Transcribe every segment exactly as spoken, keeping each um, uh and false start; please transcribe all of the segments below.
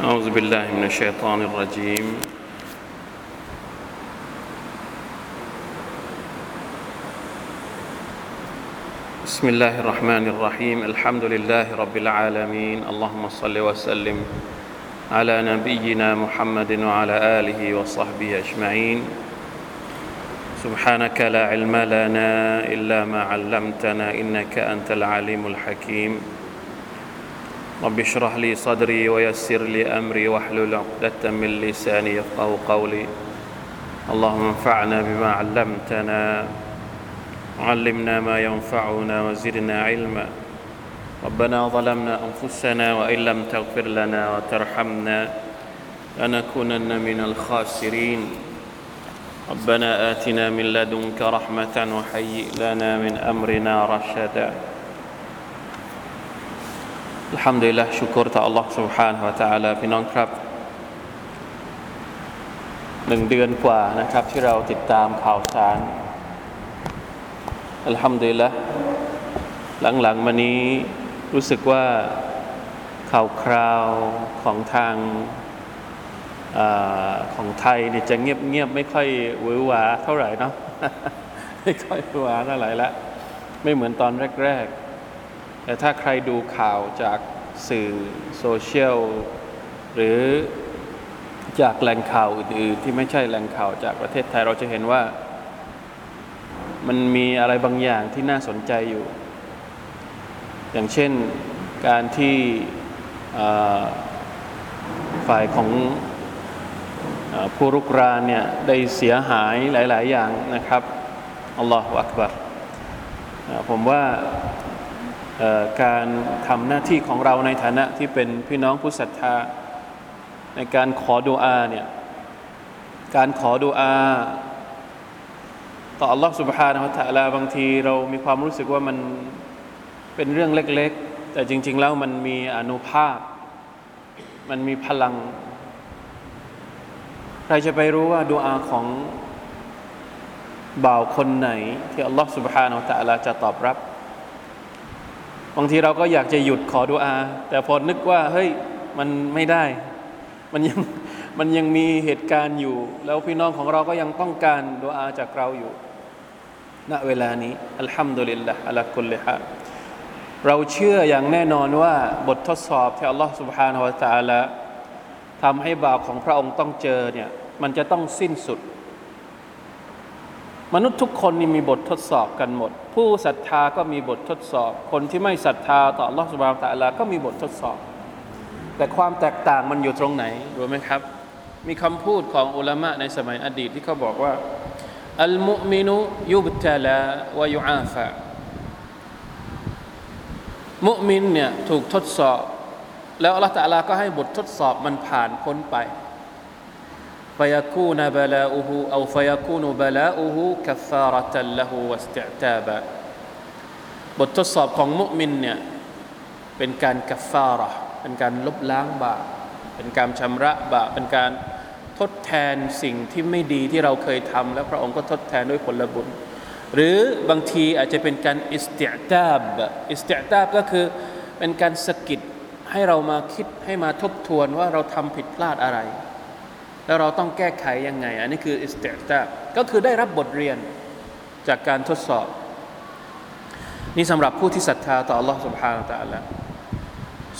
أعوذ بالله من الشيطان الرجيم بسم الله الرحمن الرحيم الحمد لله رب العالمين اللهم صل وسلم على نبينا محمد وعلى آله وصحبه أجمعين سبحانك لا علم لنا إلا ما علمتنا إنك أنت العليم الحكيم رب اشرح لي صدري ويسر لي أمري واحلل عقدة من لساني يفقهوا قولي اللهم انفعنا بما علمتنا علمنا ما ينفعنا وزدنا علما ربنا ظلمنا أنفسنا وإن لم تغفر لنا وترحمنا لنكونن من الخاسرين ربنا آتنا من لدنك رحمة وهيئ لنا من أمرنا رشداอัลฮัมดุลิลละห์ชุกรต่ออัลลอฮ์ سبحانه และ تعالى พี่น้องครับหนึ่งเดือนกว่านะครับที่เราติดตามข่าวสารอัลฮัมดุลิลละห์หลังๆมานี้รู้สึกว่าข่าวคราวของทางอ่าของไทยนี่จะเงียบๆไม่ค่อยหวือหวาเท่าไหร่เนาะ ไม่ค่อยหวือหวาเท่าไหร่ละไม่เหมือนตอนแรกๆแต่ถ้าใครดูข่าวจากสื่อโซเชียลหรือจากแหล่งข่าวอื่นๆที่ไม่ใช่แหล่งข่าวจากประเทศไทยเราจะเห็นว่ามันมีอะไรบางอย่างที่น่าสนใจอยู่อย่างเช่นการที่ฝ่ายของผู้รุกรานเนี่ยได้เสียหายหลายๆอย่างนะครับอัลลอฮฺอักบัรผมว่าการทำหน้าที่ของเราในฐานะที่เป็นพี่น้องผู้ศรัทธาในการขอดุอาเนี่ยการขอดุอาต่ออัลลอฮฺซุบฮานะฮูวะตะอาลาบางทีเรามีความรู้สึกว่ามันเป็นเรื่องเล็กๆแต่จริงๆแล้วมันมีอานุภาพมันมีพลังใครจะไปรู้ว่าดุอาของบ่าวคนไหนที่อัลลอฮฺซุบฮานะฮูวะตะอาลาจะตอบรับบางทีเราก็อยากจะหยุดขอดุอาแต่พอนึกว่าเฮ้ยมันไม่ได้มันยังมันยังมีเหตุการณ์อยู่แล้วพี่น้องของเราก็ยังต้องการดุอาจากเราอยู่ณเวลานี้อัลฮัมดุลิลลาฮ์อะลากุลลิฮาลเราเชื่ออย่างแน่นอนว่าบททดสอบที่อัลลอฮฺซุบฮานะฮูวะตะอาลาทำให้บ่าวของพระองค์ต้องเจอเนี่ยมันจะต้องสิ้นสุดมนุษย์ทุกคนนี่มีบททดสอบกันหมดผู้ศรัทธาก็มีบททดสอบคนที่ไม่ศรัทธาต่ออัลเลาะห์ซุบฮานะฮูวะตะอาลาก็มีบททดสอบแต่ความแตกต่างมันอยู่ตรงไหนรู้มั้ยครับมีคำพูดของอุลามะในสมัยอดีตที่เขาบอกว่าอัลมุอ์มินูยุบตะลาวะยูอาฟะมุอ์มินเนี่ยถูกทดสอบแล้วอัลเลาะห์ตะอาลาก็ให้บททดสอบมันผ่านพ้นไปفيكون بلاؤه أو فيكون بلاؤه كفارة له واستعتابا บททดสอบของมุอ์มินเนี่ยเป็นการกัฟฟาเราะห์เป็นการลบล้างบาปเป็นการชำระบาปเป็นการทดแทนสิ่งที่ไม่ดีที่เราเคยทำแล้วพระองค์ก็ทดแทนด้วยผลบุญหรือบางทีอาจจะเป็นการอิสติอตาบอิสติอตาบก็คือเป็นการสะกิดให้เรามาคิดให้มาทบทวนว่าเราทำผิดพลาดอะไรแล้วเราต้องแก้ไขยังไงอันนี้คืออิสติอตาบก็คือได้รับบทเรียนจากการทดสอบนี่สำหรับผู้ที่ศรัทธาต่ออัลเลาะห์ซุบฮานะฮูวะตะอาลา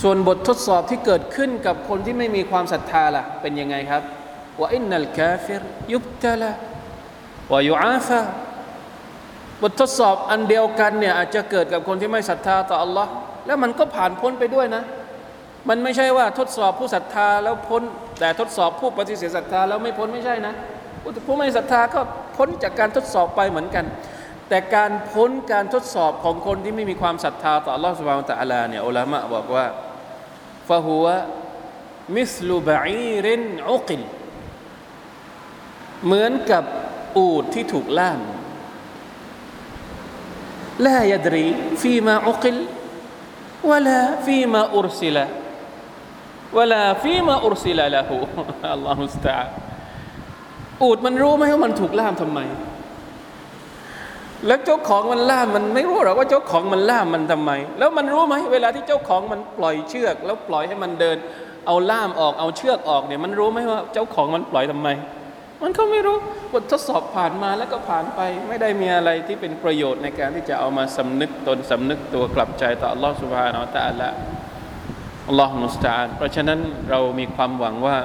ส่วนบททดสอบที่เกิดขึ้นกับคนที่ไม่มีความศรัทธาล่ะเป็นยังไงครับวะอินนัลกาฟิรยุบตะลาวะยูอาฟาบททดสอบอันเดียวกันเนี่ยอาจจะเกิดกับคนที่ไม่ศรัทธาต่ออัลเลาะห์แล้วมันก็ผ่านพ้นไปด้วยนะมันไม่ใช่ว่าทดสอบผู้ศรัทธาแล้วพ้นแต่ทดสอบผู้ปฏิเสธศรัทธาแล้วไม่พ้นไม่ใช่นะผู้ไม่ศรัทธาก็พ้นจากการทดสอบไปเหมือนกันแต่การพ้นการทดสอบของคนที่ไม่มีความศรัทธาต่ออัลเลาะห์ซุบฮานะฮูวะตะอาลาเนี่ยอุลามะบอกว่าฟะฮุวะมิษลุบะอีรินอุกิลเหมือนกับอูฐที่ถูกล่ามลายะดรีฟีมาอุกิลวะลาฟีมาอุรซิลولا فيما أرسل له الله المستعان อูฐมันรู้ไหมว่ามันถูกล่ามทำไมแล้วเจ้าของมันล่ามมันไม่รู้หรอกว่าเจ้าของมันล่ามมันทำไมแล้วมันรู้ไหมเวลาที่เจ้าของมันปล่อยเชือกแล้วปล่อยให้มันเดิน เอาล่ามออกเอาเชือกออกเนี่ยมันรู้ไหมว่าเจ้าของมันปล่อยทำไมมันก็ไม่รู้บททดสอบผ่านมาแล้วก็ผ่านไปไม่ได้มีอะไรที่เป็นประโยชน์ในการที่จะเอามาสำนึกตนสำนึกตัวกลับใจต่ออัลลอฮฺซุบฮานะฮูวะตะอาลาอัลลอฮฺมุสตะอาลเพราะฉะนั้นเรามีความหวังว่า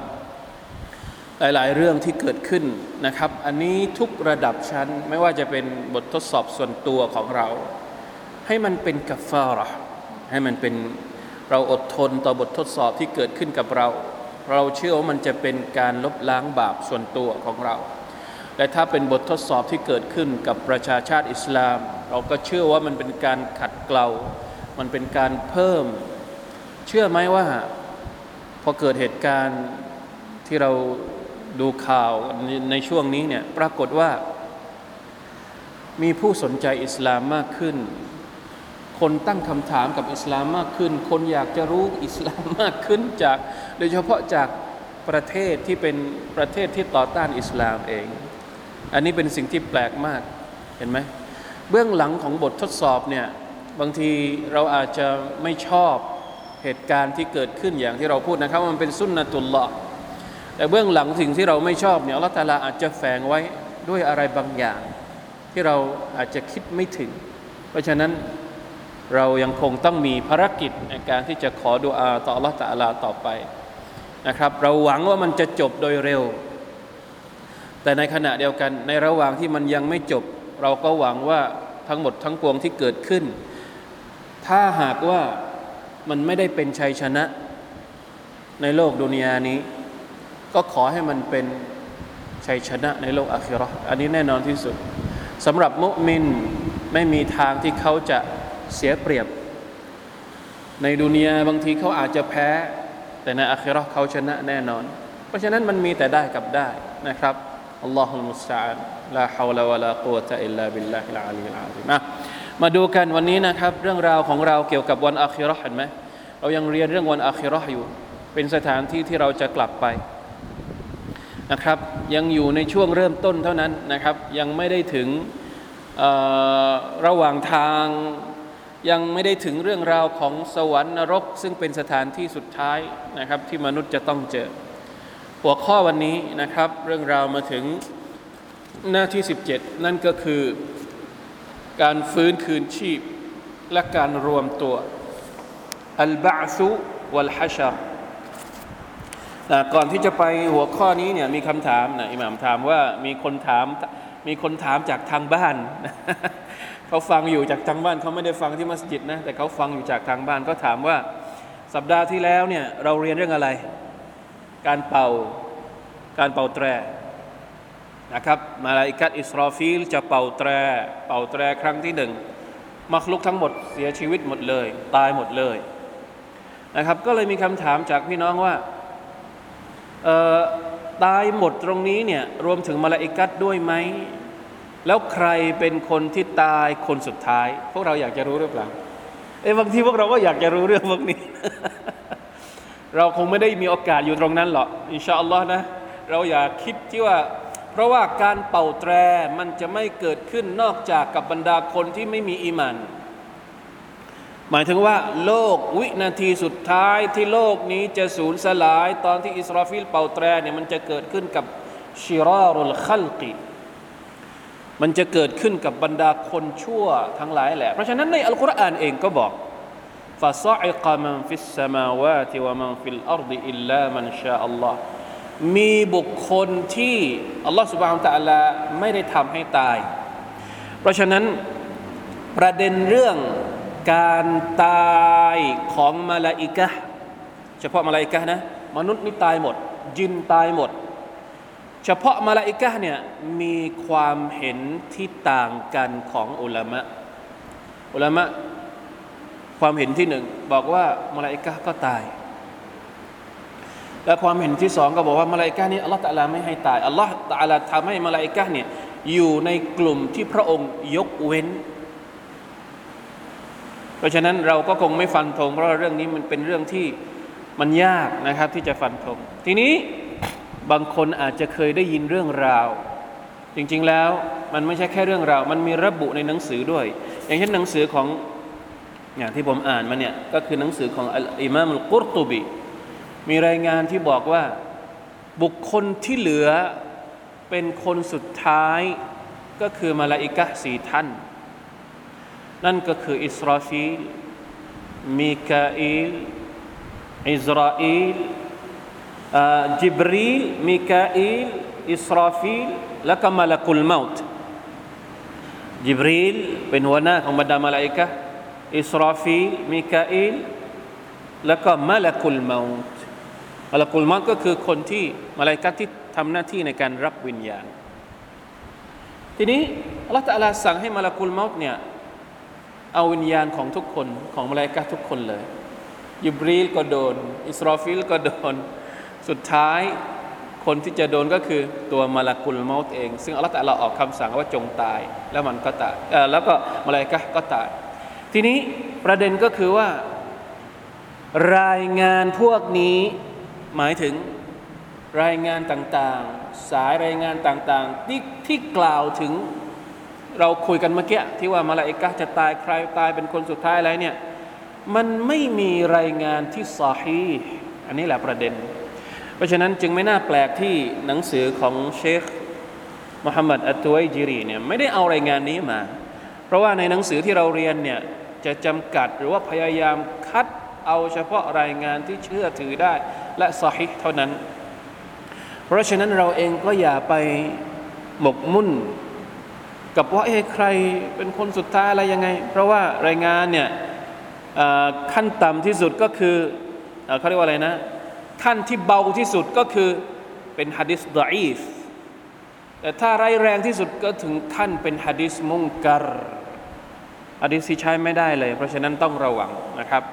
หลายๆเรื่องที่เกิดขึ้นนะครับอันนี้ทุกระดับชั้นไม่ว่าจะเป็นบททดสอบส่วนตัวของเราให้มันเป็นกัฟฟาเราะห์ให้มันเป็นเราอดทนต่อบททดสอบที่เกิดขึ้นกับเราเราเชื่อว่ามันจะเป็นการลบล้างบาปส่วนตัวของเราและถ้าเป็นบททดสอบที่เกิดขึ้นกับประชาชาติอิสลามเราก็เชื่อว่ามันเป็นการขัดเกลามันเป็นการเพิ่มเชื่อไหมว่าพอเกิดเหตุการณ์ที่เราดูข่าวในช่วงนี้เนี่ยปรากฏว่ามีผู้สนใจอิสลามมากขึ้นคนตั้งคำถามกับอิสลามมากขึ้นคนอยากจะรู้อิสลามมากขึ้นจากโดยเฉพาะจากประเทศที่เป็นประเทศที่ต่อต้านอิสลามเองอันนี้เป็นสิ่งที่แปลกมากเห็นไหมเบื้องหลังของบททดสอบเนี่ยบางทีเราอาจจะไม่ชอบเหตุการณ์ที่เกิดขึ้นอย่างที่เราพูดนะครับมันเป็นสุนนะตุลลอฮ์แต่เบื้องหลังสิ่งที่เราไม่ชอบเนี่ยอัลเลาะห์ตะอาลาอาจจะแฝงไว้ด้วยอะไรบางอย่างที่เราอาจจะคิดไม่ถึงเพราะฉะนั้นเรายังคงต้องมีภารกิจในการที่จะขอดุอาต่ออัลเลาะห์ตะอาลาต่อไปนะครับเราหวังว่ามันจะจบโดยเร็วแต่ในขณะเดียวกันในระหว่างที่มันยังไม่จบเราก็หวังว่าทั้งหมดทั้งปวงที่เกิดขึ้นถ้าหากว่ามันไม่ได้เป็นชัยชนะในโลกดุนยานี้ก็ขอให้มันเป็นชัยชนะในโลกอาคิเราะห์อันนี้แน่นอนที่สุดสำหรับมุมินไม่มีทางที่เขาจะเสียเปรียบในดุนยาบางทีเขาอาจจะแพ้แต่ในอาคิเราะห์เขาชนะแน่นอนเพราะฉะนั้นมันมีแต่ได้กับได้นะครับอัลลอฮุลมุสตะอาลลาฮาวลาวะลากุวะตะอิลลาบิลลาฮิลอาลีลอาซีมมาดูกันวันนี้นะครับเรื่องราวของเราเกี่ยวกับวันอาคิเราะห์เห็นไหมเรายังเรียนเรื่องวันอาคิเราะห์อยู่เป็นสถานที่ที่เราจะกลับไปนะครับยังอยู่ในช่วงเริ่มต้นเท่านั้นนะครับยังไม่ได้ถึงระหว่างทางยังไม่ได้ถึงเรื่องราวของสวรรค์นรกซึ่งเป็นสถานที่สุดท้ายนะครับที่มนุษย์จะต้องเจอหัวข้อวันนี้นะครับเรื่องราวมาถึงหน้าที่สิบเจ็ดนั่นก็คือการฟื้นคืนชีพและการรวมตัวอัลบะอซุวัลฮะชัรก่อนที่จะไปหัวข้อนี้เนี่ยมีคำถามนะอิหม่ามถามว่ามีคนถามมีคนถามจากทางบ้านเขาฟังอยู่จากทางบ้านเขาไม่ได้ฟังที่มัสยิดนะแต่เขาฟังอยู่จากทางบ้านก็ถามว่าสัปดาห์ที่แล้วเนี่ยเราเรียนเรื่องอะไรการเป่าการเป่าแตรนะครับมาลาอิกะฮ์อิสรอฟีลจะเป่าแตรเป่าแตรครั้งที่หนึ่งมักลุกทั้งหมดเสียชีวิตหมดเลยตายหมดเลยนะครับก็เลยมีคำถามจากพี่น้องว่าตายหมดตรงนี้เนี่ยรวมถึงมลาอิกัตด้วยไหมแล้วใครเป็นคนที่ตายคนสุดท้ายพวกเราอยากจะรู้หรือเปล่าเอ้บางทีพวกเราก็อยากจะรู้เรื่องพวกนี้ เราคงไม่ได้มีโอกาสอยู่ตรงนั้นหรอกอินชาอัลลอฮ์นะเราอย่าคิดที่ว่าเพราะว่าการเป่าแตรมันจะไม่เกิดขึ้นนอกจากกับบรรดาคนที่ไม่มีอีหม่านหมายถึงว่าโลกวินาทีสุดท้ายที่โลกนี้จะสูญสลายตอนที่อิสราฟิลเป่าแตรเนี่ยมันจะเกิดขึ้นกับชิรารุลคัลกีมันจะเกิดขึ้นกับบรรดาคนชั่วทั้งหลายแหละเพราะฉะนั้นในอัลกุรอานเองก็บอกฟาซออิกะมันฟิสสมาวาติวะมันฟิลอัรฎิอิลลามันชาอัลลอฮมีบุคคลที่อัลลอฮฺซุบฮานะฮูวะตะอาลาไม่ได้ทำให้ตายเพราะฉะนั้นประเด็นเรื่องการตายของมลาอิกะฮ์เฉพาะมลาอิกะฮ์นะมนุษย์นี่ตายหมดจินตายหมดเฉพาะมลาอิกะฮ์เนี่ยมีความเห็นที่ต่างกันของอุลามะอุลามะความเห็นที่หนึ่งบอกว่ามลาอิกะฮ์ก็ตายและความเห็นที่สองก็บอกว่ามลาอิกะฮ์นี่อัลลอฮฺตะอาลาไม่ให้ตายอัลลอฮฺตะอาลาทำให้มลาอิกะฮ์เนี่ยอยู่ในกลุ่มที่พระองค์ยกเว้นเพราะฉะนั้นเราก็คงไม่ฟันธงเพราะเรื่องนี้มันเป็นเรื่องที่มันยากนะครับที่จะฟันธงทีนี้บางคนอาจจะเคยได้ยินเรื่องราวจริงๆแล้วมันไม่ใช่แค่เรื่องราวมันมีระบุในหนังสือด้วยอย่างเช่นหนังสือของอย่างที่ผมอ่านมาเนี่ยก็คือหนังสือของอิมามอัลกุรตุบี มีรายงานที่บอกว่าบุคคลที่เหลือเป็นคนสุดท้ายก็คือมลาอิกะห์สี่ท่านนั่นก็คืออิสราฟีลมิคาอิลอิสราอีลจิบรีลมิคาอิลอิสราฟีลและก็มลากุลเมาต์จิบรีลเป็นหัวหน้าของบรรดามลาอิกะห์อิสราฟีลมิคาอิลและก็มลากุลเมาต์มลากุลเมาต์ก็คือคนที่มลาอิกะห์ที่ทำหน้าที่ในการรับวิญญาณทีนี้อัลเลาะห์ตะอาลาสั่งให้มะลากุลเมาต์เนี่ยเอาวิญญาณของทุกคนของมลาอิกะห์ทุกคนเลยญิบรีลก็โดนอิสรอฟีลก็โดนสุดท้ายคนที่จะโดนก็คือตัวมะลากุลเมาต์เองซึ่งอัลเลาะห์ตะอาลาออกคำสั่งว่าจงตายแล้วมันก็ตายเอ่อแล้วก็มลาอิกะห์ก็ตายทีนี้ประเด็นก็คือว่ารายงานพวกนี้หมายถึงรายงานต่างๆสายรายงานต่างๆที่ที่กล่าวถึงเราคุยกันเมื่อกี้ที่ว่ามลาอิกะห์จะตายใครตายเป็นคนสุดท้ายอะไรเนี่ยมันไม่มีรายงานที่ซอฮีห์อันนี้แหละประเด็นเพราะฉะนั้นจึงไม่น่าแปลกที่หนังสือของเชคมุฮัมมัดอัตตุวัยจิรีเนี่ยไม่ได้เอารายงานนี้มาเพราะว่าในหนังสือที่เราเรียนเนี่ยจะจำกัดหรือว่าพยายามคัดเอาเฉพาะรายงานที่เชื่อถือได้และซอฮีห์เท่านั้นเพราะฉะนั้นเราเองก็อย่าไปหมกมุ่นกับว่าเอ๊ะใครเป็นคนสุดท้ายอะไรยังไงเพราะว่ารายงานเนี่ยขั้นต่ำที่สุดก็คือเขาเรียกว่าอะไรนะขั้นที่เบาที่สุดก็คือเป็นหะดีษฎออีฟแต่ถ้าร้ายแรงที่สุดก็ถึงขั้นเป็นหะดีษมุงกัรหะดีษที่ใช้ไม่ได้เลยเพราะฉะนั้นต้องระวังนะครับ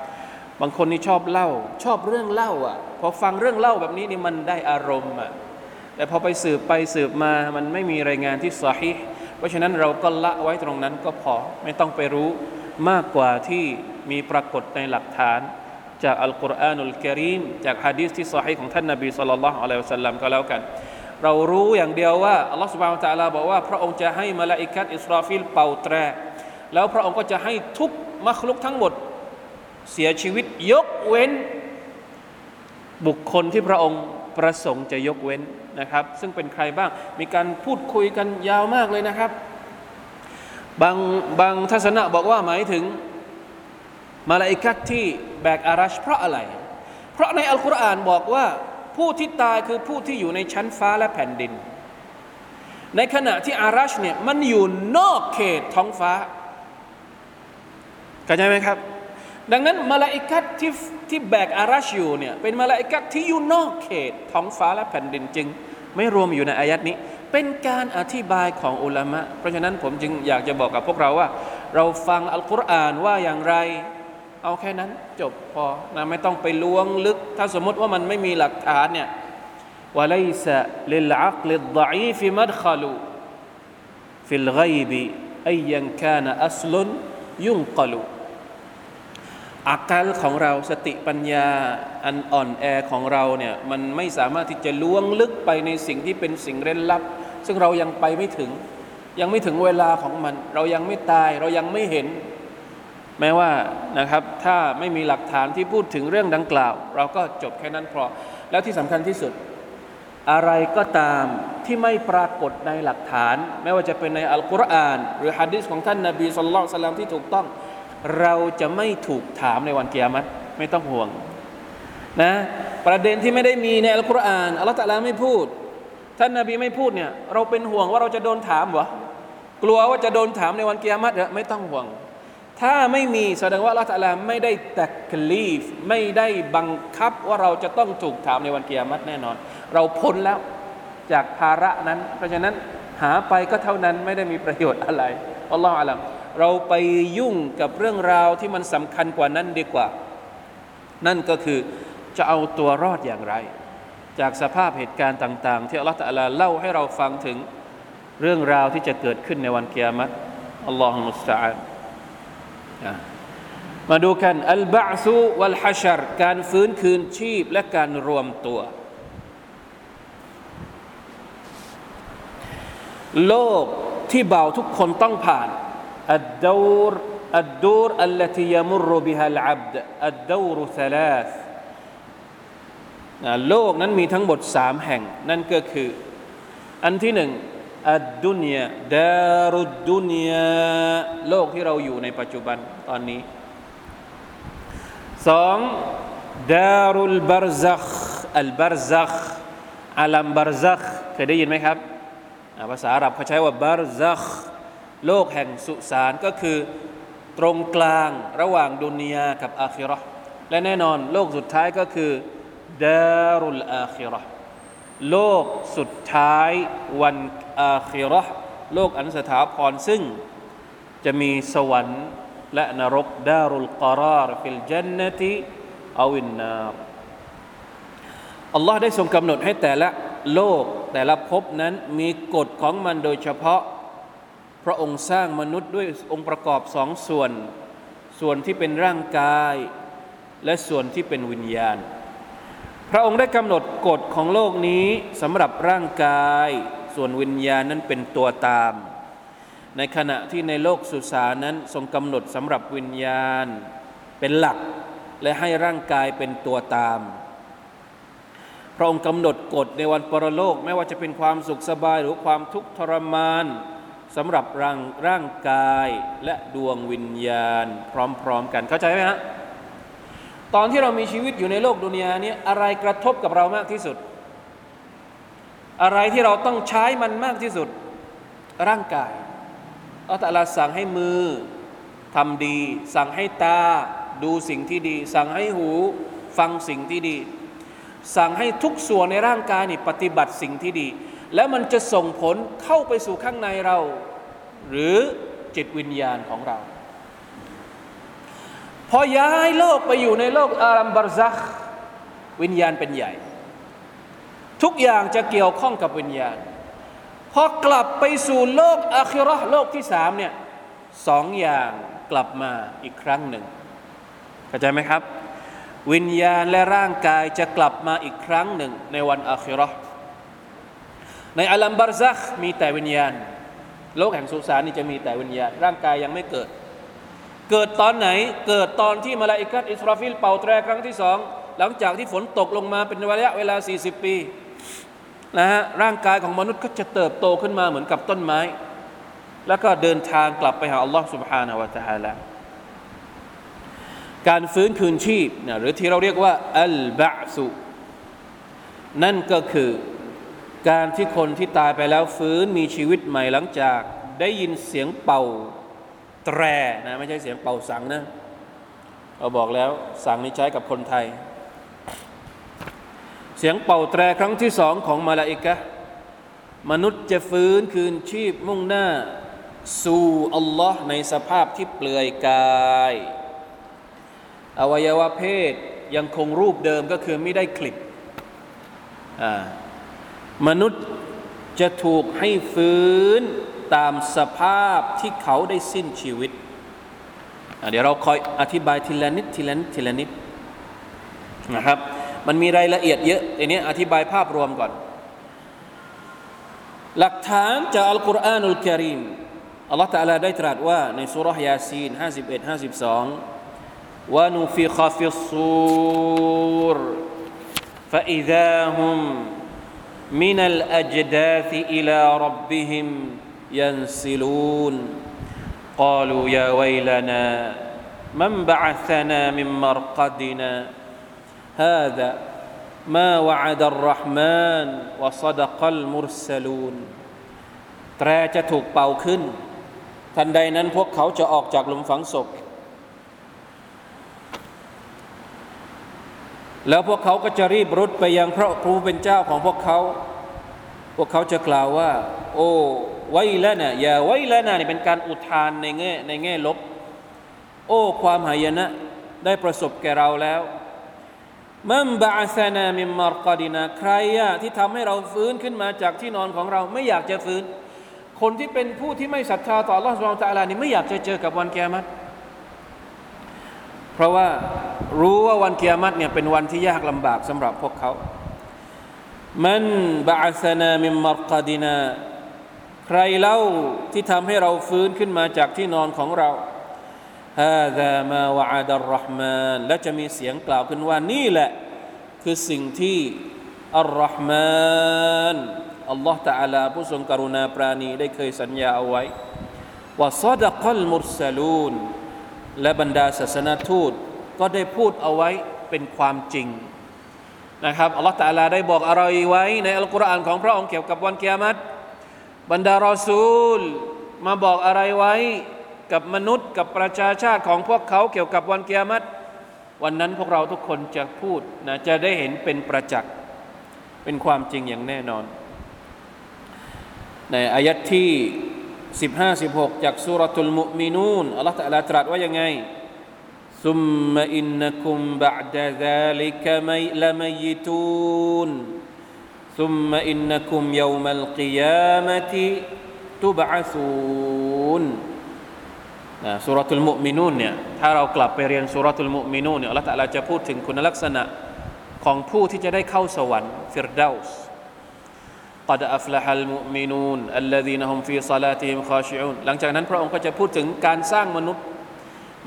บางคนนี่ชอบเล่าชอบเรื่องเล่าอ่ะพอฟังเรื่องเล่าแบบนี้นี่มันได้อารมณ์อ่ะแต่พอไปสืบไปสืบมามันไม่มีรายงานที่ซอฮีห์เพราะฉะนั้นเราก็ละไว้ตรงนั้นก็พอไม่ต้องไปรู้มากกว่าที่มีปรากฏในหลักฐานจากอัลกุรอานุลกะรีมจากหะดีษที่ซอฮีห์ของท่านนบีศ็อลลัลลอฮุอะลัยฮิวะซัลลัมก็แล้วกันเรารู้อย่างเดียวว่าอัลเลาะห์ซุบฮานะฮูวะตะอาลาบอกว่าพระองค์จะให้มลาอิกะฮ์อิสรอฟีลเป่าแตรแล้วพระองค์ก็จะให้ทุกมัคลุกทั้งหมดเสียชีวิตยกเว้นบุคคลที่พระองค์ประสงค์จะยกเว้นนะครับซึ่งเป็นใครบ้างมีการพูดคุยกันยาวมากเลยนะครับบางบางทัศนะบอกว่าหมายถึงมลาอิกะฮ์ที่แบกอารัชเพราะอะไรเพราะในอัลกุรอานบอกว่าผู้ที่ตายคือผู้ที่อยู่ในชั้นฟ้าและแผ่นดินในขณะที่อารัชเนี่ยมันอยู่นอกเขตท้องฟ้าเข้าใจไหมครับดังนั้นมลาอิกะฮ์ที่ที่แบกอารัชอยู่เนี่ยเป็นมลาอิกะฮ์ที่อยู่นอกเขตท้องฟ้าและแผ่นดินจึงไม่รวมอยู่ในอายัดนี้เป็นการอธิบายของอุลามะเพราะฉะนั้นผมจึงอยากจะบอกกับพวกเราว่าเราฟังอัลกุรอานว่าอย่างไรเอาแค่นั้นจบพอนะไม่ต้องไปล้วงลึกถ้าสมมติว่ามันไม่มีหลักฐานเนี่ยวะไลซะลิลอักลิฎฎออีฟมัดคอลูฟิลฆอยบิอัยยันกานะอัศลุนยุนกอลูอักลของเราสติปัญญาอันอ่อนแอของเราเนี่ยมันไม่สามารถที่จะล้วงลึกไปในสิ่งที่เป็นสิ่งเร้นลับซึ่งเรายังไปไม่ถึงยังไม่ถึงเวลาของมันเรายังไม่ตายเรายังไม่เห็นแม้ว่านะครับถ้าไม่มีหลักฐานที่พูดถึงเรื่องดังกล่าวเราก็จบแค่นั้นพอแล้วที่สำคัญที่สุดอะไรก็ตามที่ไม่ปรากฏในหลักฐานไม่ว่าจะเป็นในอัลกุรอานหรือหะดีษของท่านนบีศ็อลลัลลอฮุอะลัยฮิวะซัลลัมที่ถูกต้องเราจะไม่ถูกถามในวันกิยามะฮ์ไม่ต้องห่วงนะประเด็นที่ไม่ได้มีในอัลกุรอานอัลเลาะห์ตะอาลาไม่พูดท่านนบีไม่พูดเนี่ยเราเป็นห่วงว่าเราจะโดนถามเหรอกลัวว่าจะโดนถามในวันกิยามะฮ์เหรอไม่ต้องห่วงถ้าไม่มีแสดงว่าอัลเลาะห์ตะอาลาไม่ได้ตักลีฟไม่ได้บังคับว่าเราจะต้องถูกถามในวันกิยามะฮ์แน่นอนเราพ้นแล้วจากภาระนั้นเพราะฉะนั้นหาไปก็เท่านั้นไม่ได้มีประโยชน์อะไรอัลเลาะห์อะลัมเราไปยุ่งกับเรื่องราวที่มันสำคัญกว่านั้นดีกว่านั่นก็คือจะเอาตัวรอดอย่างไรจากสภาพเหตุการณ์ต่างๆที่อัลเลาะห์ตะอาลาเล่าให้เราฟังถึงเรื่องราวที่จะเกิดขึ้นในวันกิยามะฮ์อัลลอฮุมุสตะอาลมาดูกันอัลบะอซุวัลฮัชรการฟื้นคืนชีพและการรวมตัวโลกที่บ่าวทุกคนต้องผ่านالدور الدور التي يمر بها العبد الدور ثلاث โลกนั้นมีทั้งหมดสามแห่งนั่นก็คืออันที่หนึ่งอัดดุนยาดารุดดุนยาโลกที่เราอยู่ในปัจจุบันตอนนี้สองดารุลบารซักอัลบารซักอัลัมบารซักเคยได้ยินไหมครับภาษาอาหรับเขาใช้ว่าบารซักโลกแห่งสุสานก็คือตรงกลางระหว่างดุนยากับอาคิเราะห์และแน่นอนโลกสุดท้ายก็คือดารุลอาคิเราะห์โลกสุดท้ายวันอาคิเราะห์โลกอันสถาพรซึ่งจะมีสวรรค์และนรกดารุลกอรารฟิลญันนะติเอาอินนาร์อัลลอฮ์ได้ทรงกำหนดให้แต่ละโลกแต่ละภพนั้นมีกฎของมันโดยเฉพาะพระองค์สร้างมนุษย์ด้วยองค์ประกอบสองส่วนส่วนที่เป็นร่างกายและส่วนที่เป็นวิญญาณพระองค์ได้กำหนดกฎของโลกนี้สำหรับร่างกายส่วนวิญญาณนั้นเป็นตัวตามในขณะที่ในโลกสุสานนั้นทรงกำหนดสำหรับวิญญาณเป็นหลักและให้ร่างกายเป็นตัวตามพระองค์กำหนดกฎในวันปรโลกไม่ว่าจะเป็นความสุขสบายหรือความทุกข์ทรมานสำหรับร่างร่างกายและดวงวิญญาณพร้อมๆกันเข้าใจไหมฮะตอนที่เรามีชีวิตอยู่ในโลกดุนยานี้อะไรกระทบกับเรามากที่สุดอะไรที่เราต้องใช้มันมากที่สุดร่างกายอัลเลาะห์ตะอาลาสั่งให้มือทำดีสั่งให้ตาดูสิ่งที่ดีสั่งให้หูฟังสิ่งที่ดีสั่งให้ทุกส่วนในร่างกายนี่ปฏิบัติสิ่งที่ดีแล้วมันจะส่งผลเข้าไปสู่ข้างในเราหรือจิตวิญญาณของเราพอย้ายโลกไปอยู่ในโลกอาลัมบารซักวิญญาณเป็นใหญ่ทุกอย่างจะเกี่ยวข้องกับวิญญาณพอกลับไปสู่โลกอาคิเราะห์โลกที่สามเนี่ยสองอย่างกลับมาอีกครั้งหนึ่งเข้าใจไหมครับวิญญาณและร่างกายจะกลับมาอีกครั้งหนึ่งในวันอาคิเราะห์ในอาลัมบารซักมีแต่วิญญาณโลกแห่งสุสานนี่จะมีแต่วิญญาณร่างกายยังไม่เกิดเกิดตอนไหนเกิดตอนที่มลาอิกะฮ์อิสราฟิลเป่าแตรครั้งที่สองหลังจากที่ฝนตกลงมาเป็นระยะเวลาสี่สิบปีนะฮะร่างกายของมนุษย์ก็จะเติบโตขึ้นมาเหมือนกับต้นไม้แล้วก็เดินทางกลับไปหาอัลลอฮ์ سبحانه และ تعالى การฟื้นคืนชีพนะหรือที่เราเรียกว่าอัลบะซุนั่นก็คือการที่คนที่ตายไปแล้วฟื้นมีชีวิตใหม่หลังจากได้ยินเสียงเป่าแตรนะไม่ใช่เสียงเป่าสังนะเราบอกแล้วสังนี้ใช้กับคนไทยเสียงเป่าแตรครั้งที่สองของมลาอิกะฮ์มนุษย์จะฟื้นคืนชีพมุ่งหน้าสู่อัลลอฮ์ในสภาพที่เปลือยกายอวัยวะเพศยังคงรูปเดิมก็คือไม่ได้คลิปอ่ามนุษย์จะถูกให้ฟื้นตามสภาพที่เขาได้สิ้นชีวิตเดี๋ยวเราคอยอธิบายทีละนิดทีละนิดทีละนิดนะครับมันมีรายละเอียดเยอะทีนี้อธิบายภาพรวมก่อนหลักฐานจากอัลกุรอานุลกะรีมอัลลอฮฺตะอาลาได้ตรัสว่าในซูเราะห์ยาซีนห้าสิบเอ็ด ห้าสิบสองวะนุฟิฆะฟิศซูรฟะอิซาฮุมมินัลอัจดาซิอิลาร็อบบิฮิมينسلون قالوا يا ويلنا من بعثنا من مرقدنا هذا ما وعد الرحمن وصدق المرسلون แตรจะถูกเป่าขึ้นทันใดนั้นพวกเขาจะออกจากหลุมฝังศพแล้วพวกเขาก็จะรีบรุดไปยังพระผู้เป็นเจ้าของพวกเขาพวกเขาจะกล่าวว่าโอ้ไวละนะอย่าไวละนะนี่เป็นการอุทานในแง่ในแง่ลบโอ้ความหายนะได้ประสบแก่เราแล้วมัมบะอะซะนามิมมัรกอดินาใครอ่ะที่ทำให้เราฟื้นขึ้นมาจากที่นอนของเราไม่อยากจะฟื้นคนที่เป็นผู้ที่ไม่ศรัทธาต่อ Allah ซุบฮานะฮูวะตะอาลานี่ไม่อยากจะเจอกับวันกิยามะฮ์เพราะว่ารู้ว่าวันกิยามะฮ์เนี่ยเป็นวันที่ยากลำบากสำหรับพวกเขามันบะอะซะนามิมมัรกอดินาใครเล่าที่ทำให้เราฟื้นขึ้นมาจากที่นอนของเราฮาซามาวะอะดัรเราะห์มานและจะมีเสียงกล่าวขึ้นว่านี่แหละ คือสิ่งที่อัลลอฮ์มันอัลลอฮ์ตะอาลาผู้ทรงกรุณาปราณีได้เคยสัญญาเอาไว้ว่าซอดะกัลมุรซาลูนและบรรดาศาสนทูตก็ได้พูดเอาไว้เป็นความจริงนะครับอัลลอฮ์ตะอาลาได้บอกอะไรไว้ในอัลกุรอานของพระองค์เกี่ยวกับวันกิยามะฮ์บรรดารอซูลมาบอกอะไรไว้กับมนุษย์กับประชาชาติของพวกเขาเกี่ยวกับวันกิยามะฮ์วันนั้นพวกเราทุกคนจะพูดนะจะได้เห็นเป็นประจักษ์เป็นความจริงอย่างแน่นอนในอายะห์ที่สิบห้า สิบหกจากซูเราะตุลมุอ์มินูนอัลเลาะห์ตะอาลาตรัสว่ายังไงซุมมะอินนะกุมบะอ์ดะซาลิกะมัยละมัยตูนซุมมะอินนะกุมยอมัลกิยามะติตุบะซูนนะซูเราะตุลมุอ์มินูนเนี่ยถ้าเรากลับไปเรียนซูเราะตุลมุอ์มินูนเนี่ยอัลเลาะห์ตะอาลาจะพูดถึงคุณลักษณะของผู้ที่จะได้เข้าสวรรค์ฟิรดาวส์قد أفلح المؤمنون الذين هم في صلاتهم خاشعون หลังจากนั้นพระองค์ก็จะพูดถึงการสร้างมนุษย์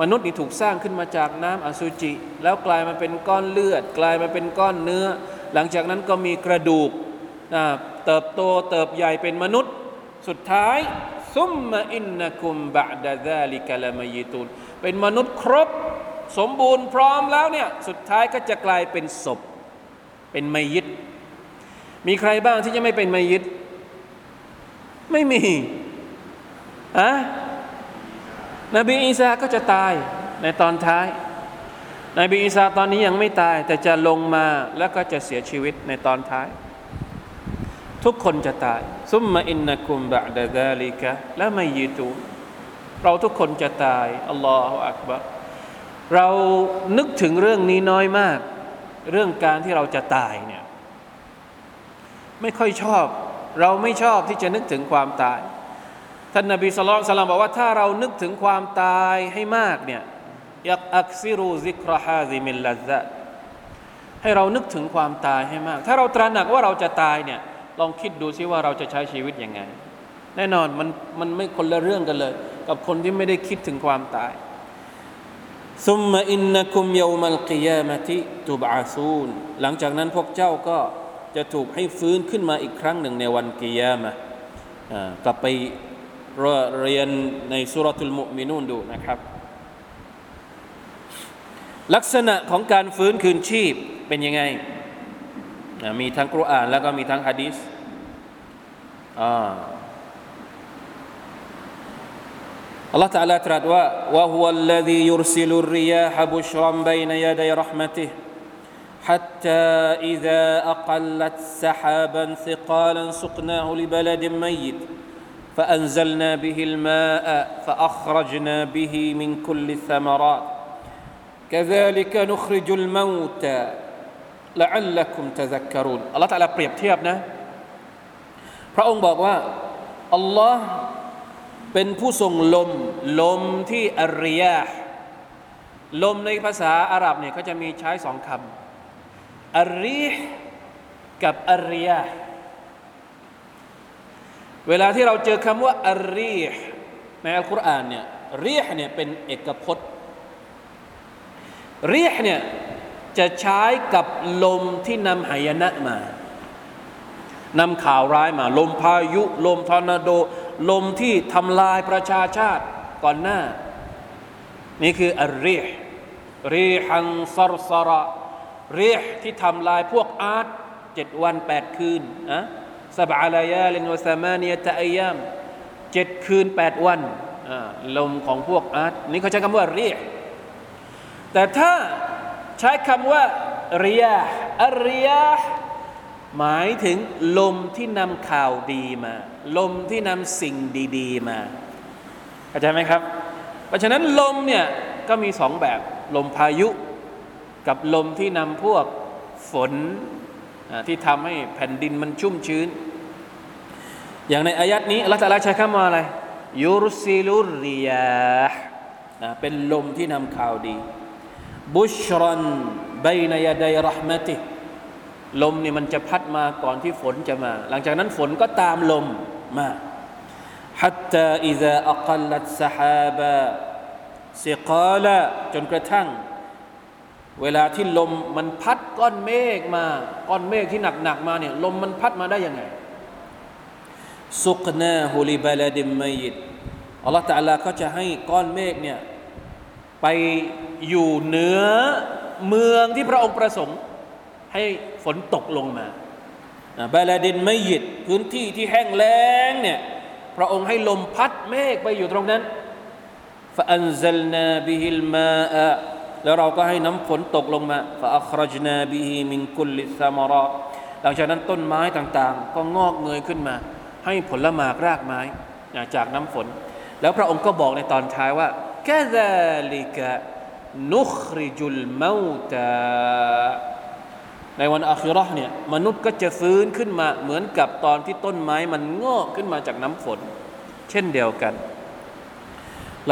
มนุษย์นี่ถูกสร้างขึ้นมาจากน้ำอสุจิแล้วกลายมาเป็นก้อนเลือดกลายมาเป็นก้อนเนื้อหลังจากนั้นก็มีกระดูกนะเติบโตเติบใหญ่เป็นมนุษย์สุดท้ายซุมมะอินนะกุมบะอ์ดะซาลิกะละมัยตูนเป็นมนุษย์ครบสมบูรณ์พร้อมแล้วเนี่ยสุดท้ายก็จะกลายเป็นศพเป็นมัยยิตมีใครบ้างที่จะไม่เป็นมัยยิตไม่มีอะนบีอีสาก็จะตายในตอนท้ายนบีอีสาตอนนี้ยังไม่ตายแต่จะลงมาแล้วก็จะเสียชีวิตในตอนท้ายทุกคนจะตายซุมมะอินนะกุมบะอ์ดะซาลิกะละมัยยิตูนเราทุกคนจะตายอัลลอฮุอักบัรเรานึกถึงเรื่องนี้น้อยมากเรื่องการที่เราจะตายเนี่ยไม่ค่อยชอบเราไม่ชอบที่จะนึกถึงความตายท่านนบีศ็อลลัลลอฮุอะลัยฮิวะซัลลัมบอกว่าถ้าเรานึกถึงความตายให้มากเนี่ยยักอักซิรูซิกรฮาซิมิลลัซซะตให้เรานึกถึงความตายให้มากถ้าเราตระหนักว่าเราจะตายเนี่ยลองคิดดูซิว่าเราจะใช้ชีวิตยังไงแน่นอนมันมันไม่คนละเรื่องกันเลยกับคนที่ไม่ได้คิดถึงความตายซุมมะอินนะกุมยอมัลกิยามะติตุบะซูนหลังจากนั้นพวกเจ้าก็จะถูกให้ฟื้นขึ้นมาอีกครั้งหนึ่งในวันกิยามะห์อ่ากลับไปเรียนในซูเราะตุลมุอ์มินูนดูนะครับลักษณะของการฟื้นคืนชีพเป็นยังไงอ่ามีทั้งกุรอานแล้วก็มีทั้งหะดีษอ่าอัลเลาะห์ตะอาลาตรัสว่าวะฮุวัลลซียุรซิลุรริยาฮะบุชรันบัยนะยะดัยเราะห์มะติฮ์حتى إذا أقلت سحابا ثقالا سقناه لبلد ميت فأنزلنا به الماء فأخرجنا به من كل الثمرات كذلك نخرج الموتى لعلكم تذكرون الله تعالى เปรียบเทียบนะพระองค์บอกว่าอัลเลาะห์เป็นผู้ทรงลมลมที่อัรริยาห์ลมในภาษาอาหรับเนี่ยเขาจะมีใช้สองคำอัรรีห์กับอัรริยาห์เวลาที่เราเจอคำว่าอัรรีห์ในอัลกุรอานเนี่ยรีห์เนี่ยเป็นเอกพจน์รีห์เนี่ยจะใช้กับลมที่นำหายนะมานำข่าวร้ายมาลมพายุลมทอร์นาโดลมที่ทำลายประชาชาติก่อนหน้านี่คืออัรรีห์รีฮันซารซาระเรียกที่ทำลายพวกอาร์ตเจ็ดวันแปดคืนอะซะบะอะลัยยาลินวะซะมานียะตะอัยยามเจ็ดคืนแปดวันอ่าลมของพวกอาร์ตนี่เขาใช้คำว่าเรียกแต่ถ้าใช้คำว่าริยาห์อัรริยาห์หมายถึงลมที่นำข่าวดีมาลมที่นำสิ่งดีๆมาเข้าใจไหมครับเพราะฉะนั้นลมเนี่ยก็มีสองแบบลมพายุกับลมที่นำพวกฝนที่ทำให้แผ่นดินมันชุ่มชื้นอย่างในอายัดนี้อัลเลาะห์ตะอาลาใช้คำว่าอะไรยุรซิลุรริยาห์เป็นลมที่นำข่าวดีบุชรันบัยนะยะดัยเราะห์มะติฮ์ลมนี่มันจะพัดมาก่อนที่ฝนจะมาหลังจากนั้นฝนก็ตามลมมาฮัตตาอิซาอักัลลัตซะฮาบะซิกาลาจนกระทั่ง เวลาที่ลมมันพัดก้อนเมฆมาก้อนเมฆที่หนักๆมาเนี่ยลมมันพัดมาได้ยังไงซุกนาฮุลิบาลาดิมมัยยิดอัลลอฮฺตะอาลาก็จะให้ก้อนเมฆเนี่ยไปอยู่เหนือเมืองที่พระองค์ประสงค์ให้ฝนตกลงมาบาลาดินมัยยิดพื้นที่ที่แห้งแล้งเนี่ยพระองค์ให้ลมพัดเมฆไปอยู่ตรงนั้นฟะอันซัลนาบิฮิลมาอะแล้วเราก็ให้น้ำฝนตกลงมาฟะอัคเราะญนาบิฮิมินกุลลิซะมะรอหลังจากนั้นต้นไม้ต่างๆก็งอกเงยขึ้นมาให้ผลไม้รากไม้จากน้ำฝนแล้วพระองค์ก็บอกในตอนท้ายว่ากะซาลิกะนุคริจุลเมาตะในวันอาคิเราะห์เนี่ยมนุษย์ก็จะฟื้นขึ้นมาเหมือนกับตอนที่ต้นไม้มันงอกขึ้นมาจากน้ำฝนเช่นเดียวกัน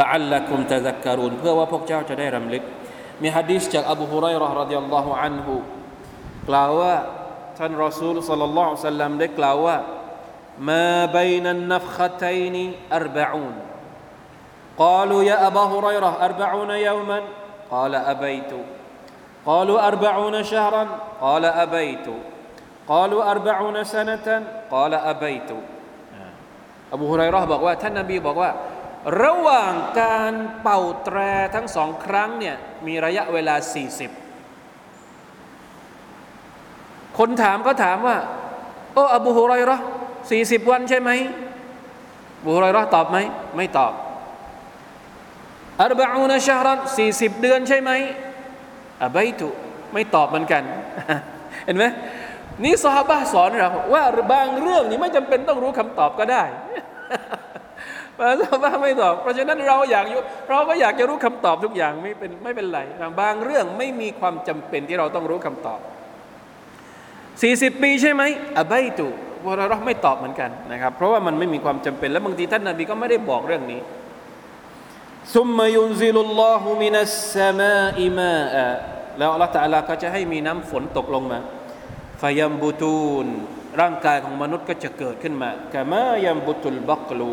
ละอัลละกุมตะซักกะรูนเพื่อว่าพวกเจ้าจะได้รำลึกมีหะดีษจากอบูฮุรอยเราะห์รอฎิยัลลอฮุอันฮุกล่าวว่าท่านรอซูลศ็อลลัลลอฮุอะลัยฮิวะซัลลัมได้กล่าวว่ามาบัยนันนัฟฆะตัยนิสี่สิบقالوا يا أبا هريرة أربعون يوما قال أبيت قالوا أربعون شهرا قال أبيت قالوا أربعون سنة قال أبيت อบูฮุรัยเราะห์บอกว่าท่านนบีบอกว่าระหว่างการเป่าแตรทั้งสองครั้งเนี่ยมีระยะเวลาสี่สิบคนถามก็ถามว่าโอ้อบูฮุรัยเราะห์สี่สิบวันใช่ไหมอบูฮุรัยเราะห์ตอบไหมไม่ตอบأربعون شهرا สี่สิบเดือนใช่ไหมอะบัยตุไม่ตอบเหมือนกันเห็นไหมนี่ซอฮาบะห์สอนเราว่าบางเรื่องนี่ไม่จำเป็นต้องรู้คำตอบก็ได้บางซอฮาบะห์ไม่ตอบเพราะฉะนั้นเราอยากเราก็อยากจะรู้คำตอบทุกอย่างไม่เป็นไม่เป็นไรบางเรื่องไม่มีความจำเป็นที่เราต้องรู้คำตอบสี่สิบปีใช่ไหมอะบัยตุวะเราะเราะห์ไม่ตอบเหมือนกันนะครับเพราะว่ามันไม่มีความจำเป็นและบางทีท่านนบีก็ไม่ได้บอกเรื่องนี้ثم ينزل الله من السماء ماء แล้วอัลเลาะห์ตะอาลาก็จะให้มีน้ำฝนตกลงมาฟะยัมบุตูนร่างกายของมนุษย์ก็จะเกิดขึ้นมากะมายัมบุตุลบักลู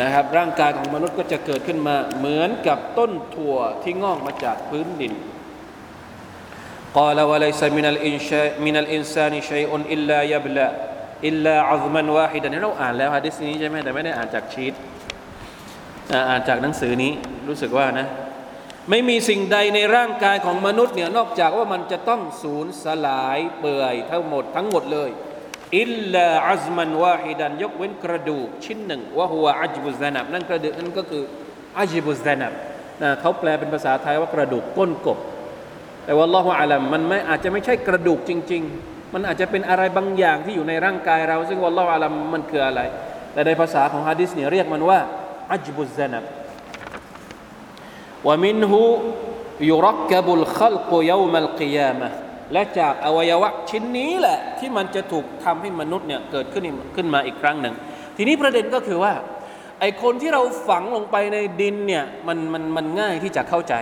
นะครับร่างกายของมนุษย์ก็จะเกิดขึ้นมาเหมือนกับต้นถั่วที่งอกมาจากพื้นดินกอลาวะลัยซะมินัลอินชามินัลอินซานิชัยอุนอิลลายะบละอิลลาอัซมันวาฮิดันเราอ่านแล้วหะดีษนี้ใช่มั้ยแต่ไม่ได้อ่านจากชีทอ่านจากหนังสือนี้รู้สึกว่านะไม่มีสิ่งใดในร่างกายของมนุษย์เนี่ยนอกจากว่ามันจะต้องสูญสลายเปื่อยทั้งหมดทั้งหมดเลยอิลลาอัซมันวาฮิดันยกเว้นกระดูกชิ้นหนึ่งวะฮุวะอัจบุซซะนับนั่นกระดูกนั่นก็คืออัจบุซซะนับนะเขาแปลเป็นภาษาไทยว่ากระดูกก้นกบแต่วัลลอฮุอะลัมมันไม่อาจจะไม่ใช่กระดูกจริงๆมันอาจจะเป็นอะไรบางอย่างที่อยู่ในร่างกายเราซึ่งวัลลอฮุอะลัมมันคืออะไรแต่ในภาษาของหะดีษเนี่ยเรียกมันว่าعجب الذنب ومنه يركب الخلق يوم القيامة และจากอวัยวะชิ้นนี้แหละที่มันจะถูกทำให้มนุษย์เนี่ยเกิดขึ้นขึ้นมาอีกครั้งหนึ่งทีนี้ประเด็นก็คือว่าไอ้คนที่เราฝังลงไปในดินเนี่ยมันมันมันง่ายที่จะเข้าใจ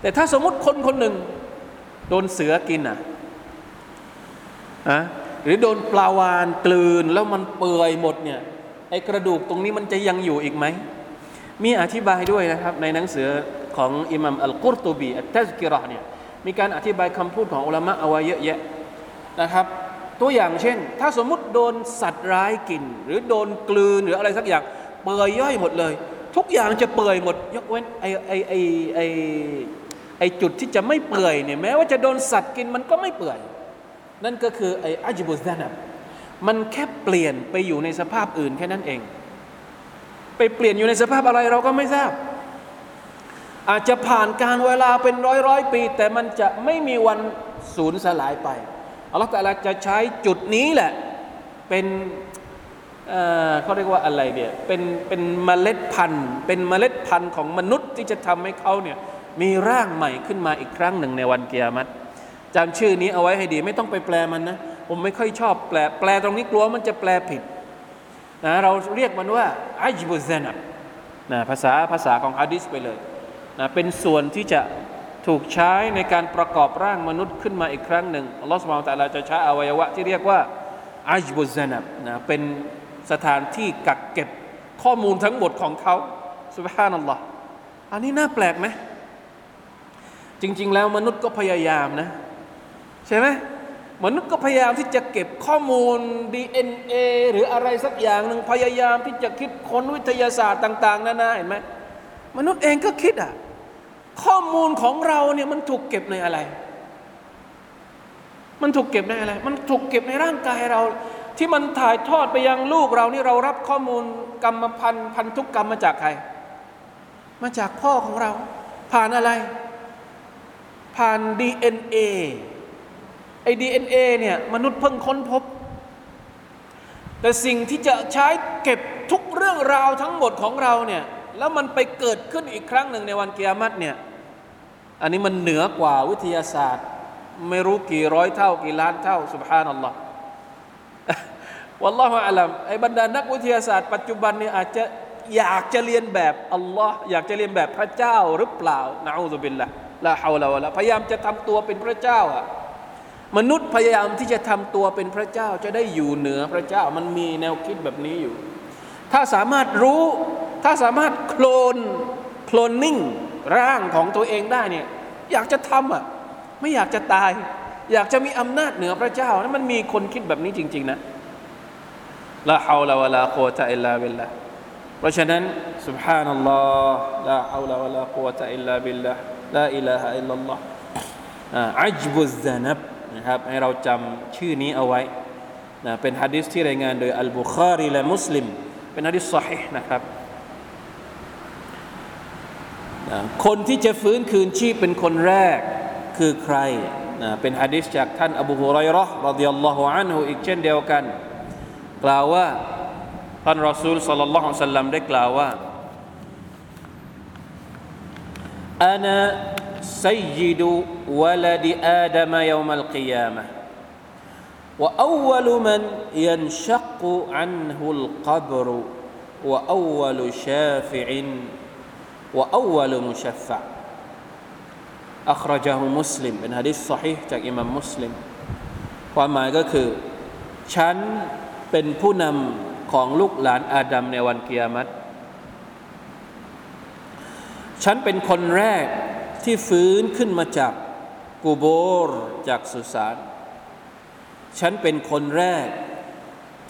แต่ถ้าสมมติคนคนหนึ่งโดนเสือกินอ่ะนะหรือโดนปลาวาฬกลืนแล้วมันเปื่อยหมดเนี่ยไอกระดูกตรงนี้มันจะยังอยู่อีกไหมมีอธิบายด้วยนะครับในหนังสือของอิหม่ามอัลกุรตุบีอัตตัซกิเราะห์เนี่ยมีการอธิบายคำพูดของอุลามะห์เอาไว้เยอะแยะนะครับตัวอย่างเช่นถ้าสมมุติโดนสัตว์ร้ายกินหรือโดนกลืนหรืออะไรสักอย่างเปื่อยย่อยหมดเลยทุกอย่างจะเปื่อยหมดยกเว้นไอไอไอไอไอจุดที่จะไม่เปื่อยเนี่ยแม้ว่าจะโดนสัตว์กินมันก็ไม่เปื่อยนั่นก็คือไออัจบุซซะนับมันแค่เปลี่ยนไปอยู่ในสภาพอื่นแค่นั้นเองไปเปลี่ยนอยู่ในสภาพอะไรเราก็ไม่ทราบอาจจะผ่านการเวลาเป็นร้อยร้อยปีแต่มันจะไม่มีวันสูญสลายไปอัลเลาะห์ตะอาลาจะใช้จุดนี้แหละเป็นเอ่อเขาเรียกว่าอะไรเนี่ยเป็นเป็นเมล็ดพันธุ์เป็นเมล็ดพันธุ์ของมนุษย์ที่จะทำให้เขาเนี่ยมีร่างใหม่ขึ้นมาอีกครั้งหนึ่งในวันกิยามะฮ์จำชื่อนี้เอาไว้ให้ดีไม่ต้องไปแปลมันนะผมไม่ค่อยชอบแปลแปลตรงนี้กลัวมันจะแปลผิดนะเราเรียกมันว่าอัจบุซะนับนะภาษาภาษาของหะดีษไปเลยนะเป็นส่วนที่จะถูกใช้ในการประกอบร่างมนุษย์ขึ้นมาอีกครั้งหนึ่งอัลเลาะห์ซุบฮานะฮูวะตะอาลาจะใช้อวัยวะที่เรียกว่าอัจบุซะนับนะเป็นสถานที่กักเก็บข้อมูลทั้งหมดของเขาซุบฮานัลลอฮ์อันนี้น่าแปลกมั้ย จริงๆแล้วมนุษย์ก็พยายามนะใช่ไหมมนุษย์ก็พยายามที่จะเก็บข้อมูล ดี เอ็น เอ หรืออะไรสักอย่างหนึ่งพยายามที่จะคิดค้นวิทยาศาสตร์ต่างๆนานาเห็นไหมมนุษย์เองก็คิดอ่ะข้อมูลของเราเนี่ยมันถูกเก็บในอะไรมันถูกเก็บในอะไรมันถูกเก็บในร่างกายเราที่มันถ่ายทอดไปยังลูกเรานี่เรารับข้อมูลกรรมพันธุ์พันธุกรรมมาจากใครมาจากพ่อของเราผ่านอะไรผ่าน ดี เอ็น เอ ไอ้ ดี เอ็น เอ เนี่ยมนุษย์เพิ่งค้นพบแต่สิ่งที่จะใช้เก็บทุกเรื่องราวทั้งหมดของเราเนี่ยแล้วมันไปเกิดขึ้นอีกครั้งหนึ่งในวันกิยามะฮ์เนี่ยอันนี้มันเหนือกว่าวิทยาศาสตร์ไม่รู้กี่ร้อยเท่ากี่ล้านเท่าซุบฮานัลลอฮ์วัลลอฮุอะลัมไอ้บรรดานักวิทยาศาสตร์ปัจจุบันเนี่ยอาจจะอยากจะเรียนแบบอัลลอฮ์อยากจะเรียนแบบพระเจ้าหรือเปล่านะอูซุบิลลาฮ์ลาฮาวลาวะลาพยายามจะทำตัวเป็นพระเจ้าอะมนุษย์พยายามที่จะทำตัวเป็นพระเจ้าจะได้อยู่เหนือพระเจ้ามันมีแนวคิดแบบนี้อยู่ถ้าสามารถรู้ถ้าสามารถโคลนโคลนนิ่งร่างของตัวเองได้เนี่ยอยากจะทำอะไม่อยากจะตายอยากจะมีอำนาจเหนือพระเจ้านั้นมันมีคนคิดแบบนี้จริงๆนะลาฮาวลาวะลากุวะตะอิลลาบิลลาฮ์เพราะฉะนั้นซุบฮานัลลอฮ์ลาฮาวลาวะลากุวะตะอิลลาบิลลาฮ์ลาอิลาฮะอิลลัลลอฮ์อัจบุซซะนับนะครับให้เราจำชื่อนี้เอาไว้นะเป็นหะดีษที่รายงานโดยอัลบุคอรีและมุสลิมเป็นหะดีษซอฮีหนะครับนะคนที่จะฟื้นคืนชีพเป็นคนแรกคือใครนะเป็นหะดีษจากท่านอบูฮุรอยเราะห์รอฎิยัลลอฮุอันฮุอีกเช่นเดียวกันกล่าวว่าท่านรอซูลศ็อลลัลลอฮุอะลัยฮิวะซัลลัมได้กล่าวว่าอานะซัยยิดุวะลาดอาดัมยะอ์มัลกิยามะฮ์วะอัววัลุมันยันชักกุอันฮุลกับรุวะอัววัลุชาฟิอินวะอัววัลุมุชัฟฟะอ์อัคเราะญะฮุมุสลิมเป็นหะดีษซอฮีหจากอิหม่ามมุสลิมความหมายก็คือฉันเป็นผู้นำของลูกหลานอาดัมในวันกิยามะฮ์ฉันเป็นคนแรกที่ฟื้นขึ้นมาจากกุโบร์จากสุสานฉันเป็นคนแรก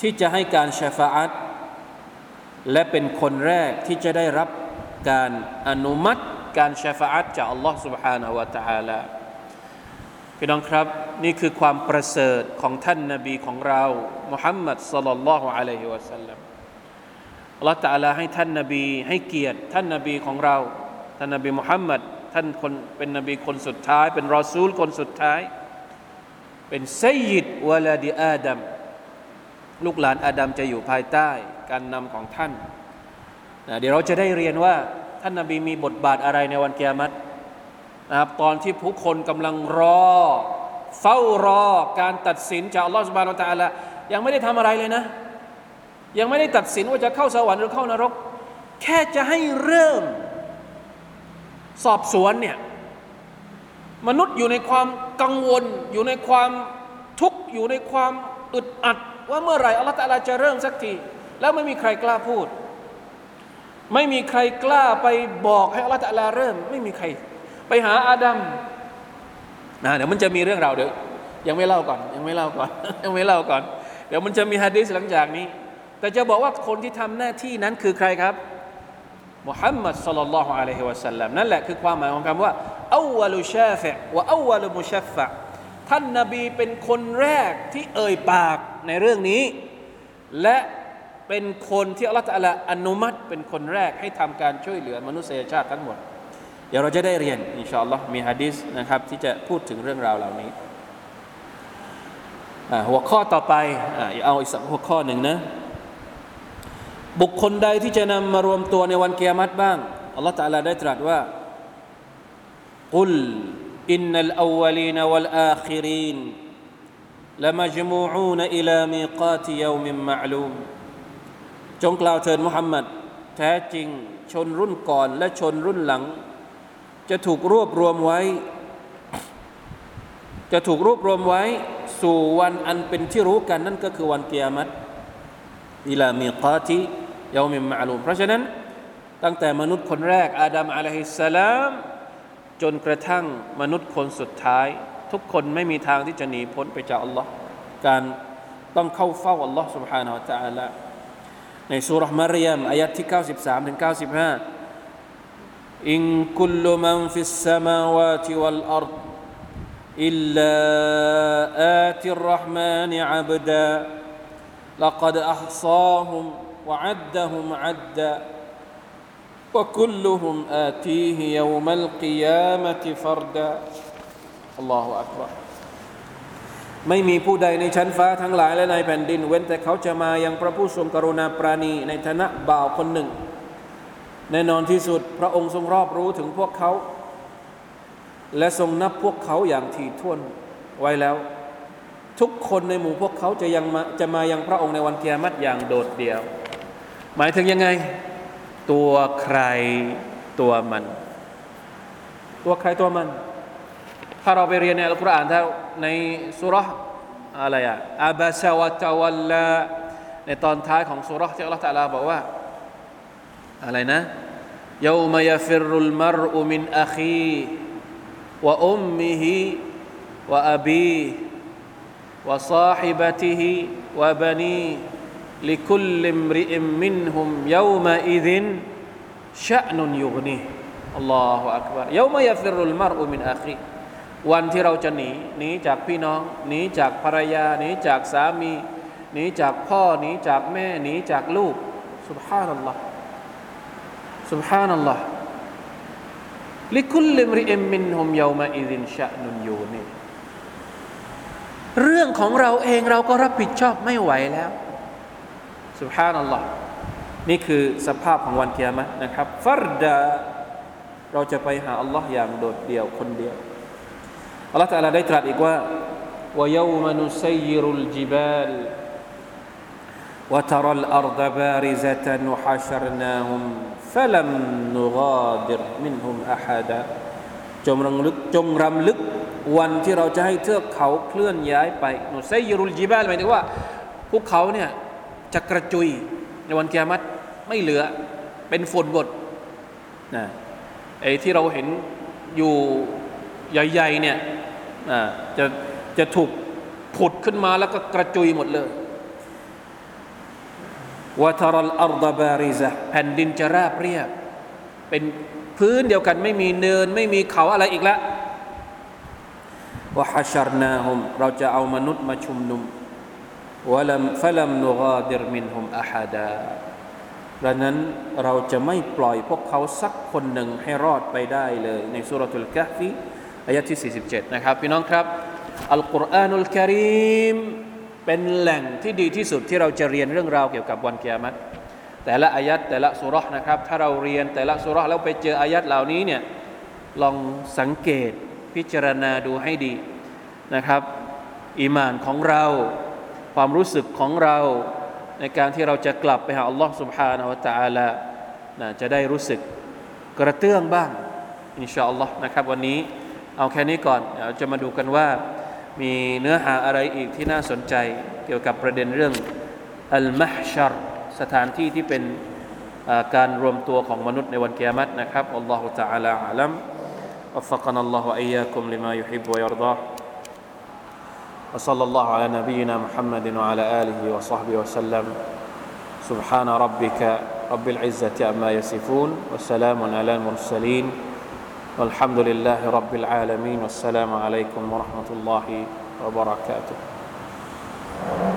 ที่จะให้การชะฟาอะฮ์และเป็นคนแรกที่จะได้รับการอนุมัติการชะฟาอะฮ์จากอัลลอฮ์ سبحانه และ تعالى พี่น้องครับนี่คือความประเสริฐของท่านนบีของเรามุฮัมมัดศ็อลลัลลอฮุอะลัยฮิวะซัลลัมอัลลอฮฺตะอาลาให้ท่านนบีให้เกียรติท่านนบีของเราท่านนบีมุฮัมมัดท่านคนเป็นนบีคนสุดท้ายเป็นรอซูลคนสุดท้ายเป็นซัยยิดวะลาดิอาดัมลูกหลานอาดัมจะอยู่ภายใต้การนำของท่านนะเดี๋ยวเราจะได้เรียนว่าท่านนบีมีบทบาทอะไรในวันกิยามะฮ์นะครับตอนที่ผู้คนกำลังรอเฝ้ารอการตัดสินจากอัลลอฮฺซุบฮานะฮูวะตะอาลายังไม่ได้ทำอะไรเลยนะยังไม่ได้ตัดสินว่าจะเข้าสวรรค์หรือเข้านรกแค่จะให้เริ่มสอบสวนเนี่ยมนุษย์อยู่ในความกังวลอยู่ในความทุกข์อยู่ในความอึดอัดว่าเมื่อไหร่อัลลอฮฺตะอาลาจะเริ่มสักทีแล้วไม่มีใครกล้าพูดไม่มีใครกล้าไปบอกให้อัลลอฮฺตะอาลาเริ่มไม่มีใครไปหาอาดัมนะเดี๋ยวมันจะมีเรื่องราวเดี๋ยวยังไม่เล่าก่อนยังไม่เล่าก่อนยังไม่เล่าก่อนเดี๋ยวมันจะมีหะดีษหลังจากนี้แต่จะบอกว่าคนที่ทำหน้าที่นั้นคือใครครับมุฮัมมัดศ็อลลัลลอฮุอะลัยฮิวะซัลลัมนั่นแหละคือความหมายของคำว่าอัววัลุชาฟิอ์วะอัววัลุมุชัฟฟะอ์ท่านนบีเป็นคนแรกที่เอ่ยปากในเรื่องนี้และเป็นคนที่อัลลอฮฺตะอาลาอนุมัติเป็นคนแรกให้ทำการช่วยเหลือมนุษยชาติทั้งหมดเดี๋ยวเราจะได้เรียนอินชาอัลลอฮ์มีหะดีษนะครับที่จะพูดถึงเรื่องราวเหล่านี้หัวข้อต่อไปเอาอีกสักหัวข้อหนึ่งนะบุคคลใดที่จะนำมารวมตัวในวันกิยามะฮ์บ้างอัลลอฮ์ตะอาลาได้ตรัสว่ากุลอินนัลอวัลีนวัลอาคิรีนละมัจมูอูนอิลามีกาติยอมิมมะอ์ลูมจงกล่าวเถิดมุฮัมมัดแท้จริงชนรุ่นก่อนและชนรุ่นหลังจะถูกรวบรวมไว้จะถูกรวบรวมไว้สู่วันอันเป็นที่รู้กันนั่นก็คือวันกิยามะฮ์อิลามีกาติยอมิมมะอ์ลูมเพราะฉะนั้นตั้งแต่มนุษย์คนแรกอาดัมอะลัยฮิสสลาม จนกระทั่งมนุษย์คนสุดท้ายทุกคนไม่มีทางที่จะหนีพ้นไปจากอัลลอฮ์การต้องเข้าเฝ้าอัลลอฮ์ سبحانه และ تعالى ในซูเราะห์มารยมอายะห์ที่เก้าสิบสามถึงเก้าสิบห้าอินกุลมันฟิสสมาวาติวัลอัรฎอิลลาอาติรเราะห์มานิอับดาละกอดอัฮซาฮุมวะอัดดะฮุมอัดดะวะกุลลุฮุมอาตีฮิยะอ์มัลกิยามะติฟัรดะอัลลอฮุอักบัรไม่มีผู้ใดในชั้นฟ้าทั้งหลายและในแผ่นดินเว้นแต่เขาจะมายังพระผู้ทรงกรุณาปราณีในฐานะบ่าวคนหนึ่งแน่นอนที่สุดพระองค์ทรงรอบรู้ถึงพวกเขาและทรงนับพวกเขาอย่างถี่ถ้วนไว้แล้วทุกคนในหมู่พวกเขาจะยังมาจะมายังพระองค์ในวันกิยามะฮ์อย่างโดดเดี่ยวหมายถึงยังไงตัวใครตัวมันตัวใครตัวมันถ้าเราไปเรียนในอัลกุรอานถ้าในซูเราะห์อะไรอ่ะอะบาซะวะตะวัลลาในตอนท้ายของซูเราะห์ที่อัลเลาะห์ตะอาลาบอกว่าอะไรนะยะอ์มะยัฟิรุลมะรอุมินอะคีวะอุมมิฮิวะอะบีฮิวะศอฮิบะติฮิวะบะนีลิคุลลิมริอิมมินฮุมยะอ์มะอิซินชะอ์นุยุฆนีอัลลอฮุอักบัรยะอ์มะยัฟิรุลมะรอุมินอะคีวันที่เราจะหนีหนีจากพี่น้องหนีจากภรรยาหนีจากสามีหนีจากพ่อหนีจากแม่หนีจากลูกซุบฮานัลลอฮ์ซุบฮานัลลอฮ์ลิคุลลิมริอิมมินฮุมยะอ์มะอิซินชะอ์นุยุฆนีเรื่องของเราเองเราก็รับผิดชอบไม่ไหวแล้วซุบฮานัลลอฮ์นี่คือสภาพของวันกิยามะฮ์นะครับฟัรดะเราจะไปหาอัลลอฮ์อย่างโดดเดี่ยวคนเดียวอัลเลาะห์ตะอาลาได้ตรัสอีกว่าวะยะอ์มะนุซัยยิรุลจิบาลวะตะรัลอัรฎะบาริซะตันวะฮะชัรนาฮุมฟะลัมนุฆาดิรมินฮุมอะฮะดะจงรำลึกจงรำลึกวันที่เราจะให้เทือกเขาเคลื่อนย้ายไปนุซัยยิรุลจิบาลหมายถึงว่าภูเขาเนี่ยจะกระจุยในวันกิยามะฮ์ไม่เหลือเป็นฝุ่นหมดนะไอ้ที่เราเห็นอยู่ใหญ่ๆเนี่ยจะจะถูกผุดขึ้นมาแล้วก็กระจุยหมดเลยวะตะรัลอัรฎะบาริซะแผ่นดินจะราบเรียบเป็นพื้นเดียวกันไม่มีเนินไม่มีเขาอะไรอีกละวะฮัชรนาฮุมเราจะเอามนุษย์มาชุมนุมวะลัมฟะลัมนุฆาดิรมินฮุมอะฮะดาดังนั้นเราจะไม่ปล่อยพวกเขาสักคนหนึ่งให้รอดไปได้เลยในซูเราะตุลกะฮ์ฟีอายะห์ที่สี่สิบเจ็ดนะครับพี่น้องครับอัลกุรอานุลกะรีมเป็นแหล่งที่ดีที่สุดที่เราจะเรียนเรื่องราวเกี่ยวกับวันกิยามะฮ์แต่ละอายะห์แต่ละซูเราะห์นะครับถ้าเราเรียนแต่ละซูเราะห์แล้วไปเจออายะห์เหล่านี้เนี่ยลองสังเกตพิจารณาดูให้ดีนะครับอีหม่านของเราความรู้สึกของเราในการที่เราจะกลับไปหาอัลเลาะห์ซุบฮานะฮูวะตะอาลานะจะได้รู้สึกกระเตื้องบ้างอินชาอัลเลาะห์นะครับวันนี้เอาแค่นี้ก่อนเดี๋ยวจะมาดูกันว่ามีเนื้อหาอะไรอีกที่น่าสนใจเกี่ยวกับประเด็นเรื่องอัลมะฮ์ชัรสถานที่ที่เป็นการรวมตัวของมนุษย์ในวันกิยามะฮ์นะครับอัลลอฮุตะอาลาอะลัมวัฟฟะกะนัลลอฮุวะอียากุมลิมายุฮิบวะยัรฎอวะศ็อลลัลลอฮุอะลานบีนามุฮัมมัดวะอะลาอาลิฮิวะศอฮบิฮิวะซัลลัมซุบฮานะร็อบบิกะร็อบบิลอิซซะติอัมมายะซิฟูนวะสลามุอะลัลมุรซะลีนوالحمد لله رب العالمين والسلام عليكم ورحمة الله وبركاته